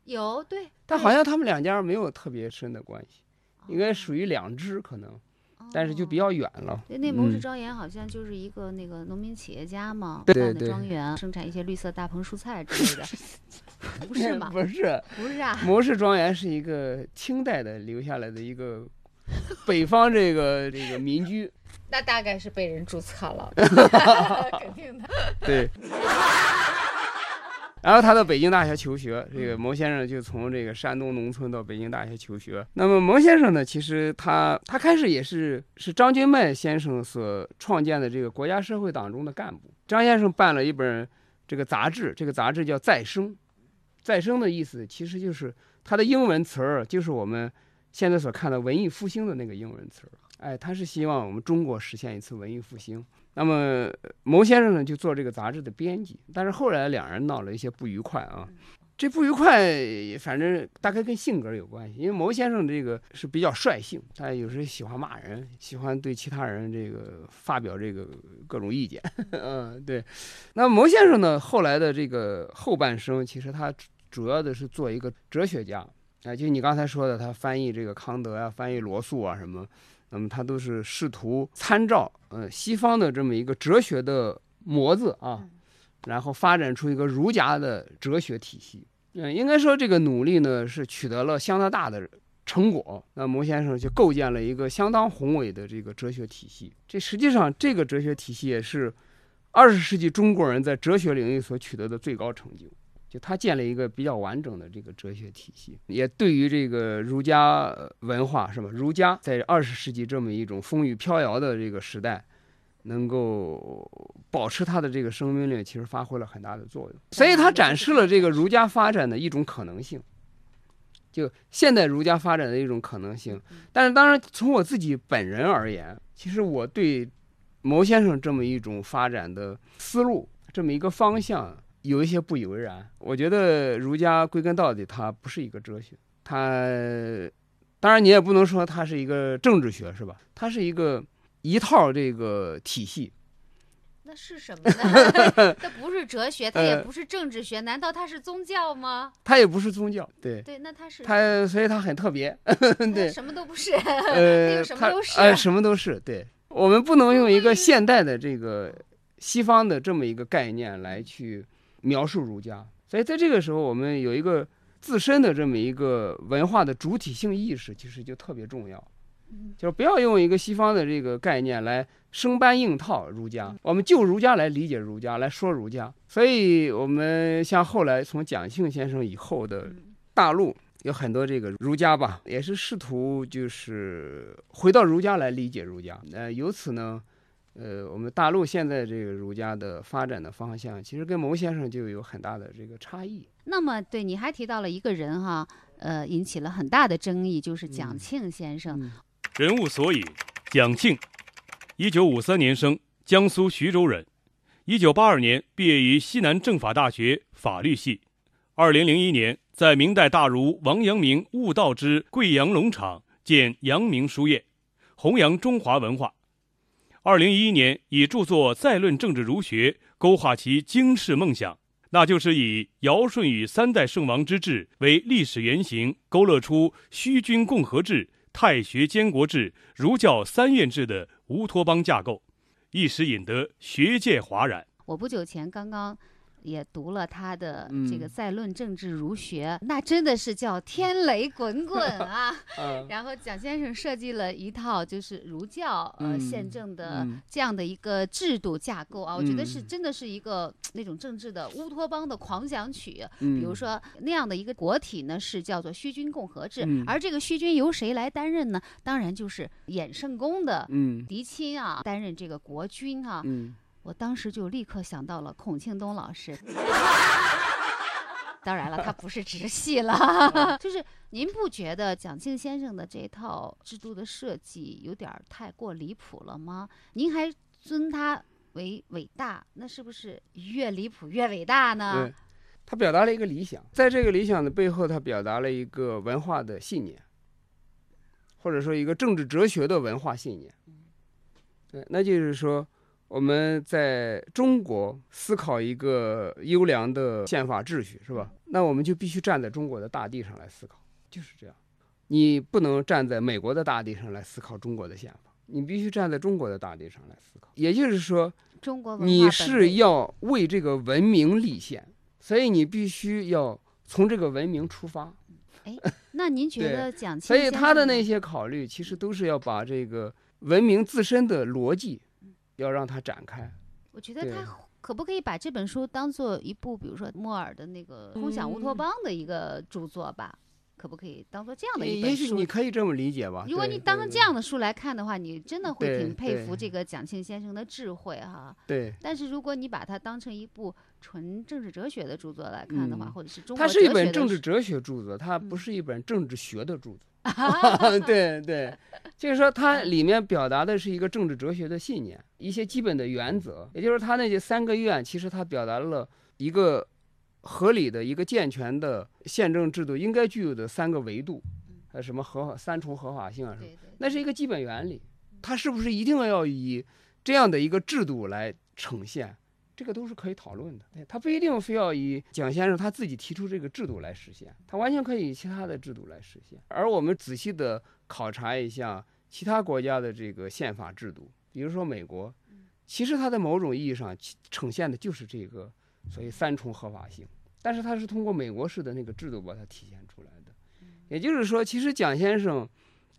有，对。但好像他们两家没有特别深的关系，应该属于两支可能，哦、但是就比较远了。对，那牟氏庄园好像就是一个那个农民企业家嘛，对对对，庄园生产一些绿色大棚蔬菜之类的。不是吗？不是，不是啊。牟氏庄园是一个清代的留下来的一个北方这个这个民居。那大概是被人注册了，肯定的。对。然后他到北京大学求学，这个牟先生就从这个山东农村到北京大学求学。那么牟先生呢，其实他他开始也是是张君迈先生所创建的这个国家社会党中的干部。张先生办了一本这个杂志，这个杂志叫《再生》，再生的意思其实就是它的英文词儿，就是我们现在所看的文艺复兴的那个英文词儿。哎，他是希望我们中国实现一次文艺复兴。那么牟先生呢，就做这个杂志的编辑，但是后来两人闹了一些不愉快啊。这不愉快，反正大概跟性格有关系，因为牟先生这个是比较率性，他有时候喜欢骂人，喜欢对其他人这个发表这个各种意见。嗯，对。那牟先生呢，后来的这个后半生，其实他主要的是做一个哲学家啊、哎，就你刚才说的，他翻译这个康德啊，翻译罗素啊什么。那么他都是试图参照呃西方的这么一个哲学的模子啊，然后发展出一个儒家的哲学体系。嗯，应该说这个努力呢是取得了相当大的成果。那牟先生就构建了一个相当宏伟的这个哲学体系。这实际上这个哲学体系也是二十世纪中国人在哲学领域所取得的最高成就。就他建了一个比较完整的这个哲学体系，也对于这个儒家文化是吧？儒家在二十世纪这么一种风雨飘摇的这个时代，能够保持它的这个生命力，其实发挥了很大的作用。所以它展示了这个儒家发展的一种可能性，就现代儒家发展的一种可能性。但是当然，从我自己本人而言，其实我对牟先生这么一种发展的思路，这么一个方向，有一些不以为然。我觉得儒家归根到底它不是一个哲学，它当然你也不能说它是一个政治学是吧，它是一个一套这个体系。那是什么呢？它不是哲学，它也不是政治学，难道它是宗教吗？它也不是宗教。对对，那它是它，所以它很特别。对，什么都不是。呃，什么都是、呃、什么都是。对，我们不能用一个现代的这个西方的这么一个概念来去描述儒家。所以在这个时候，我们有一个自身的这么一个文化的主体性意识，其实就特别重要，就是不要用一个西方的这个概念来生搬硬套儒家，我们就儒家来理解儒家，来说儒家。所以我们像后来从蒋庆先生以后的大陆有很多这个儒家吧，也是试图就是回到儒家来理解儒家。呃，由此呢呃，我们大陆现在这个儒家的发展的方向，其实跟牟先生就有很大的这个差异。那么，对，你还提到了一个人哈，呃，引起了很大的争议，就是蒋庆先生。嗯嗯、人物所以，蒋庆，一九五三年生，江苏徐州人，一九八二年毕业于西南政法大学法律系，二零零一年在明代大儒王阳明悟道之贵阳龙场建阳明书院，弘扬中华文化。二零一一年，以著作《再论政治儒学》勾画其经世梦想，那就是以尧舜禹三代圣王之治为历史原型，勾勒出虚君共和制、太学监国制、儒教三院制的乌托邦架构，一时引得学界哗然。我不久前刚刚也读了他的这个再论政治儒学，嗯、那真的是叫天雷滚滚啊！嗯、然后蒋先生设计了一套就是儒教、嗯、呃宪政的这样的一个制度架构啊，嗯、我觉得是真的是一个那种政治的乌托邦的狂想曲。嗯、比如说那样的一个国体呢，是叫做虚君共和制，嗯、而这个虚君由谁来担任呢？当然就是衍圣公的嫡亲啊，嗯、担任这个国君啊。嗯，我当时就立刻想到了孔庆东老师。当然了，他不是直系了。就是您不觉得蒋庆先生的这套制度的设计有点太过离谱了吗？您还尊他为伟大，那是不是越离谱越伟大呢？他表达了一个理想，在这个理想的背后，他表达了一个文化的信念，或者说一个政治哲学的文化信念。对，那就是说我们在中国思考一个优良的宪法秩序，是吧？那我们就必须站在中国的大地上来思考，就是这样。你不能站在美国的大地上来思考中国的宪法，你必须站在中国的大地上来思考。也就是说，中国你是要为这个文明立宪，所以你必须要从这个文明出发。哎，那您觉得蒋庆先生？所以他的那些考虑，其实都是要把这个文明自身的逻辑。要让它展开，我觉得他可不可以把这本书当做一部，比如说莫尔的那个《空想乌托邦》的一个著作吧？嗯、可不可以当做这样的一本书？也许你可以这么理解吧。如果你当这样的书来看的话，你真的会挺佩服这个蒋庆先生的智慧哈。对。但是如果你把它当成一部纯政治哲学的著作来看的话，嗯、或者是中国哲学的，它是一本政治哲学著作，它不是一本政治学的著作。嗯、对对。就是说它里面表达的是一个政治哲学的信念，一些基本的原则，也就是它那些三个愿，其实它表达了一个合理的一个健全的宪政制度应该具有的三个维度，还有什么合三重合法性啊什么，那是一个基本原理。它是不是一定要以这样的一个制度来呈现，这个都是可以讨论的。它不一定非要以蒋先生他自己提出这个制度来实现，它完全可以以其他的制度来实现。而我们仔细的考察一下其他国家的这个宪法制度，比如说美国，其实它在某种意义上呈现的就是这个所谓三重合法性，但是它是通过美国式的那个制度把它体现出来的。也就是说，其实蒋先生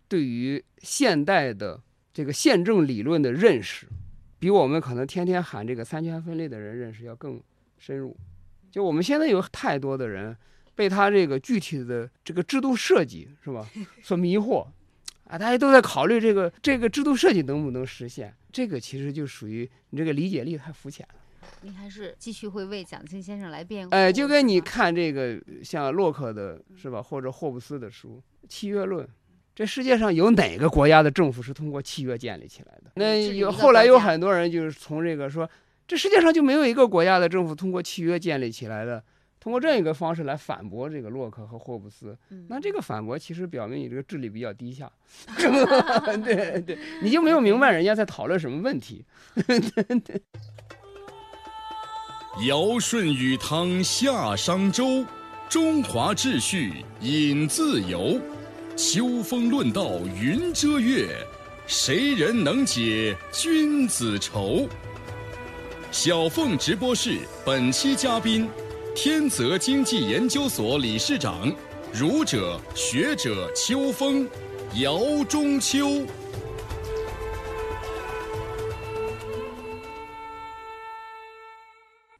对于现代的这个宪政理论的认识，比我们可能天天喊这个三权分立的人认识要更深入。就我们现在有太多的人被他这个具体的这个制度设计是吧所迷惑啊，大家都在考虑这个这个制度设计能不能实现，这个其实就属于你这个理解力太肤浅了。你还是继续会为蒋庆先生来辩护。哎，就跟你看这个像洛克的是吧，或者霍布斯的书《契约论》。这世界上有哪个国家的政府是通过契约建立起来的？那有后来有很多人就是从这个说，这世界上就没有一个国家的政府通过契约建立起来的，通过这样一个方式来反驳这个洛克和霍布斯。嗯、那这个反驳其实表明你这个智力比较低下，对对，你就没有明白人家在讨论什么问题。尧舜禹汤夏商周，中华秩序引自由。秋风论道云遮月，谁人能解君子愁？小凤直播室本期嘉宾，天泽经济研究所理事长、儒者学者秋风，姚中秋。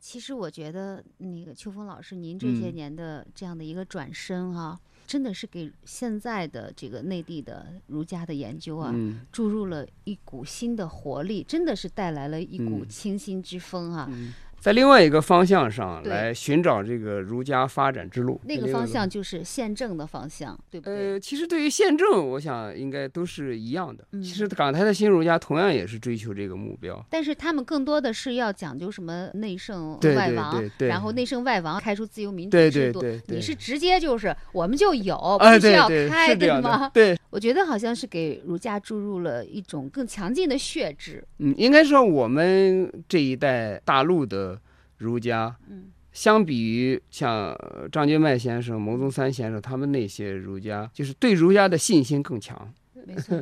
其实我觉得那个秋风老师，您这些年的这样的一个转身哈、啊。嗯，真的是给现在的这个内地的儒家的研究啊，嗯、注入了一股新的活力，真的是带来了一股清新之风啊。嗯嗯、在另外一个方向上来寻找这个儒家发展之路，那个方向就是宪政的方向，对不对？呃，其实对于宪政，我想应该都是一样的。嗯、其实港台的新儒家同样也是追求这个目标，但是他们更多的是要讲究什么内圣外王，对对对对，然后内圣外王开出自由民主制度。对对对对，你是直接就是我们就。有必须要开的吗？啊、对, 对, 对，我觉得好像是给儒家注入了一种更强劲的血质。嗯，应该说我们这一代大陆的儒家，嗯，相比于像张君迈先生、牟宗三先生他们那些儒家，就是对儒家的信心更强。没错，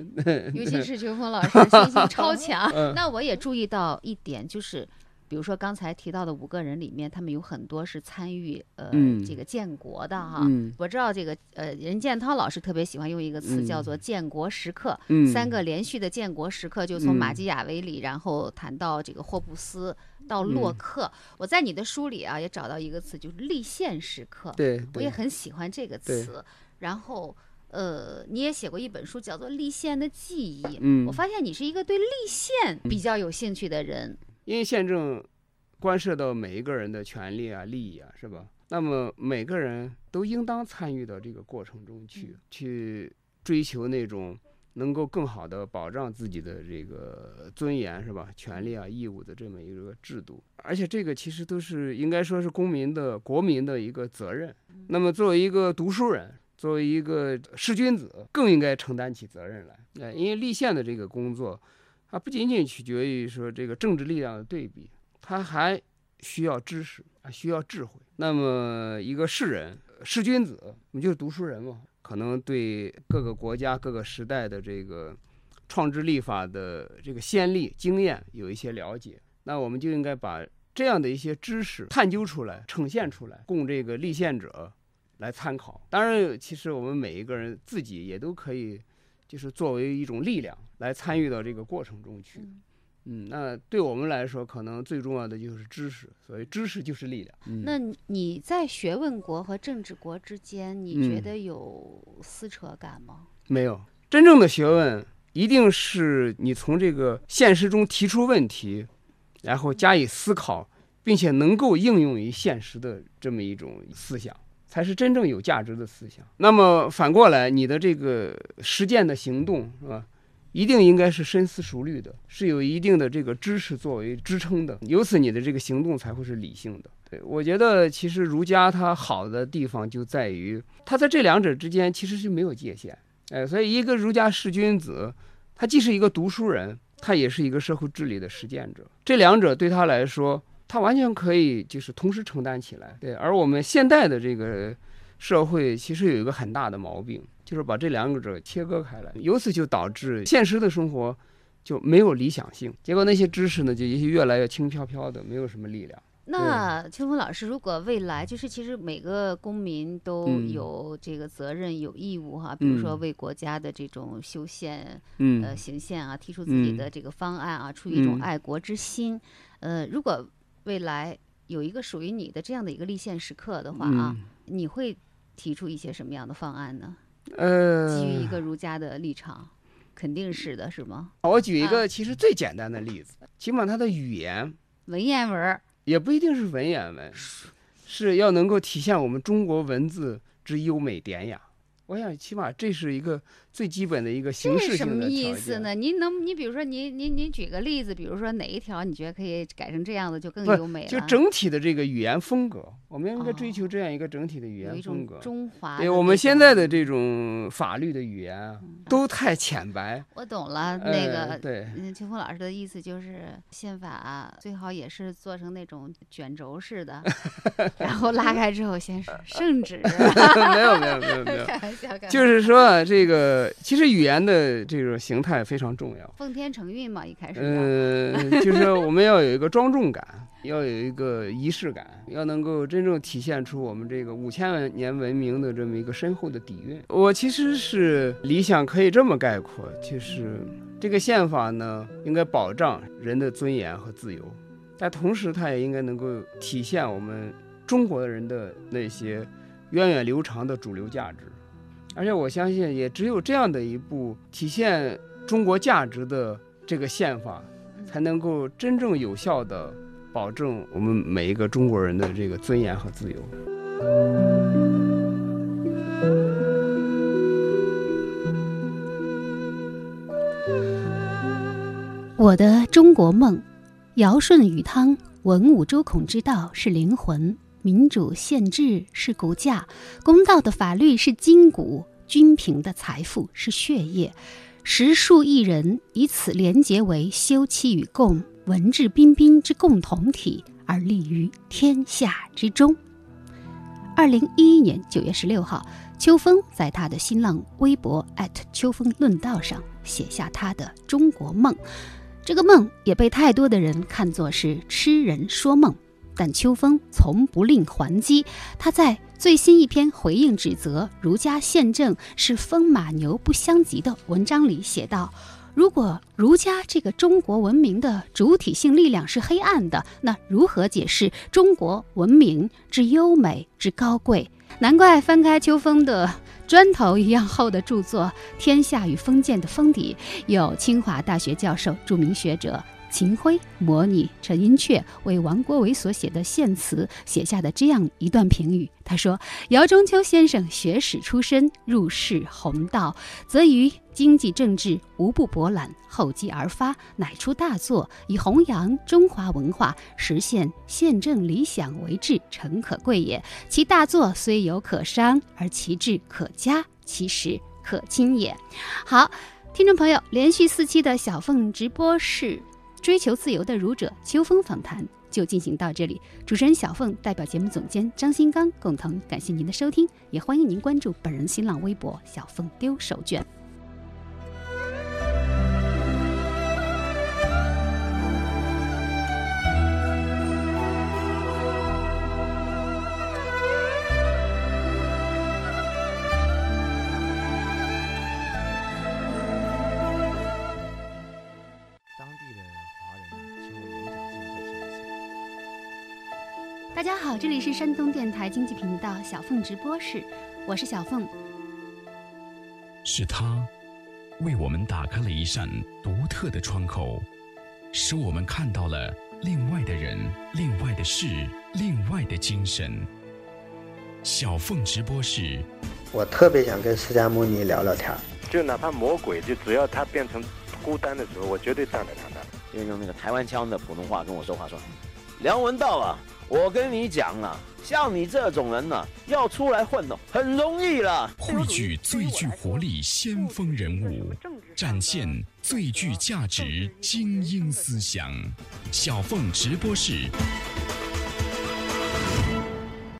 尤其是秋风老师信心超强。那我也注意到一点，就是比如说刚才提到的五个人里面，他们有很多是参与呃、嗯、这个建国的哈。嗯、我知道这个呃任建涛老师特别喜欢用一个词叫做建国时刻，嗯、三个连续的建国时刻，就从马基雅维里，嗯、然后谈到这个霍布斯到洛克。嗯、我在你的书里啊也找到一个词，就是立宪时刻。对，对我也很喜欢这个词。然后。呃，你也写过一本书叫做《立宪的记忆》。嗯，我发现你是一个对立宪比较有兴趣的人，因为宪政关涉到每一个人的权利啊、利益啊，是吧？那么每个人都应当参与到这个过程中去，嗯、去追求那种能够更好的保障自己的这个尊严，是吧？权利啊、义务的这么一个制度，而且这个其实都是应该说是公民的、国民的一个责任。嗯、那么作为一个读书人。作为一个士君子，更应该承担起责任来。因为立宪的这个工作，它不仅仅取决于说这个政治力量的对比，它还需要知识，还需要智慧。那么，一个士人、士君子，我们就是读书人嘛，可能对各个国家、各个时代的这个创制立法的这个先例、经验有一些了解。那我们就应该把这样的一些知识探究出来、呈现出来，供这个立宪者。来参考。当然其实我们每一个人自己也都可以就是作为一种力量来参与到这个过程中去。嗯嗯，那对我们来说可能最重要的就是知识，所以知识就是力量。嗯、那你在学问国和政治国之间你觉得有撕扯感吗？嗯、没有，真正的学问一定是你从这个现实中提出问题，然后加以思考，并且能够应用于现实的这么一种思想，才是真正有价值的思想。那么反过来，你的这个实践的行动是吧，一定应该是深思熟虑的，是有一定的这个知识作为支撑的，由此你的这个行动才会是理性的。对，我觉得其实儒家它好的地方就在于，它在这两者之间其实是没有界限。哎，所以一个儒家士君子，他既是一个读书人，他也是一个社会治理的实践者，这两者对他来说他完全可以就是同时承担起来。对，而我们现代的这个社会其实有一个很大的毛病，就是把这两者切割开来，由此就导致现实的生活就没有理想性，结果那些知识呢就也越来越轻飘飘的，没有什么力量。那秋风老师，如果未来就是其实每个公民都有这个责任、嗯、有义务哈，比如说为国家的这种修宪、嗯、呃行宪啊，提出自己的这个方案啊，嗯、出于一种爱国之心，呃如果未来有一个属于你的这样的一个立宪时刻的话啊，嗯、你会提出一些什么样的方案呢？呃，基于一个儒家的立场，肯定是的，是吗？我举一个其实最简单的例子，啊、起码它的语言文言文也不一定是文言文，是要能够体现我们中国文字之优美典雅。我想，起码这是一个最基本的一个形式性的条件。这是什么意思呢？您能，你比如说，您您您举个例子，比如说哪一条你觉得可以改成这样的就更优美了？就整体的这个语言风格，我们应该追求这样一个整体的语言风格。哦、中华。对，我们现在的这种法律的语言、嗯、都太浅白。我懂了，那个、呃、对，嗯，秋风老师的意思就是，宪法最好也是做成那种卷轴式的，然后拉开之后先是圣旨。没有没有没有没有。就是说、啊，这个其实语言的这种形态非常重要。奉天承运嘛，一开始。嗯，就是我们要有一个庄重感，要有一个仪式感，要能够真正体现出我们这个五千年文明的这么一个深厚的底蕴。我其实是理想可以这么概括，就是这个宪法呢，应该保障人的尊严和自由，但同时它也应该能够体现我们中国人的那些源远流长的主流价值。而且我相信，也只有这样的一部体现中国价值的这个宪法，才能够真正有效地保证我们每一个中国人的这个尊严和自由。我的中国梦，尧舜禹汤，文武周孔之道是灵魂。民主宪制是骨架，公道的法律是筋骨，均平的财富是血液。十数亿人以此连结为休戚与共，文质彬彬之共同体，而立于天下之中。二零一一年九月十六号，秋风在他的新浪微博秋风论道上写下他的中国梦。这个梦也被太多的人看作是痴人说梦，但秋风从不吝还击。他在最新一篇回应指责儒家宪政是风马牛不相及的文章里写道，如果儒家这个中国文明的主体性力量是黑暗的，那如何解释中国文明之优美之高贵？难怪翻开秋风的砖头一样厚的著作《天下与封建》的封底有清华大学教授、著名学者秦晖模拟陈寅恪为王国维所写的献词写下的这样一段评语，他说：姚中秋先生学史出身，入世弘道，则于经济政治无不博览，厚积而发，乃出大作，以弘扬中华文化，实现宪政理想为志，诚可贵也。其大作虽有可伤，而其志可嘉，其实可亲也。好，听众朋友，连续四期的小凤直播室追求自由的儒者秋风访谈就进行到这里，主持人小凤代表节目总监张新刚共同感谢您的收听，也欢迎您关注本人新浪微博小凤丢手绢。大家好，这里是山东电台经济频道小凤直播室，我是小凤。是他为我们打开了一扇独特的窗口，使我们看到了另外的人、另外的事、另外的精神。小凤直播室，我特别想跟释迦牟尼聊聊天，就哪怕魔鬼，就只要他变成孤单的时候，我绝对站在他那。用那个台湾腔的普通话跟我说话，说梁文道啊，我跟你讲啊，像你这种人啊，要出来混哦，很容易啦。汇聚最具活力先锋人物，展现最具价值精英思想。小凤直播室。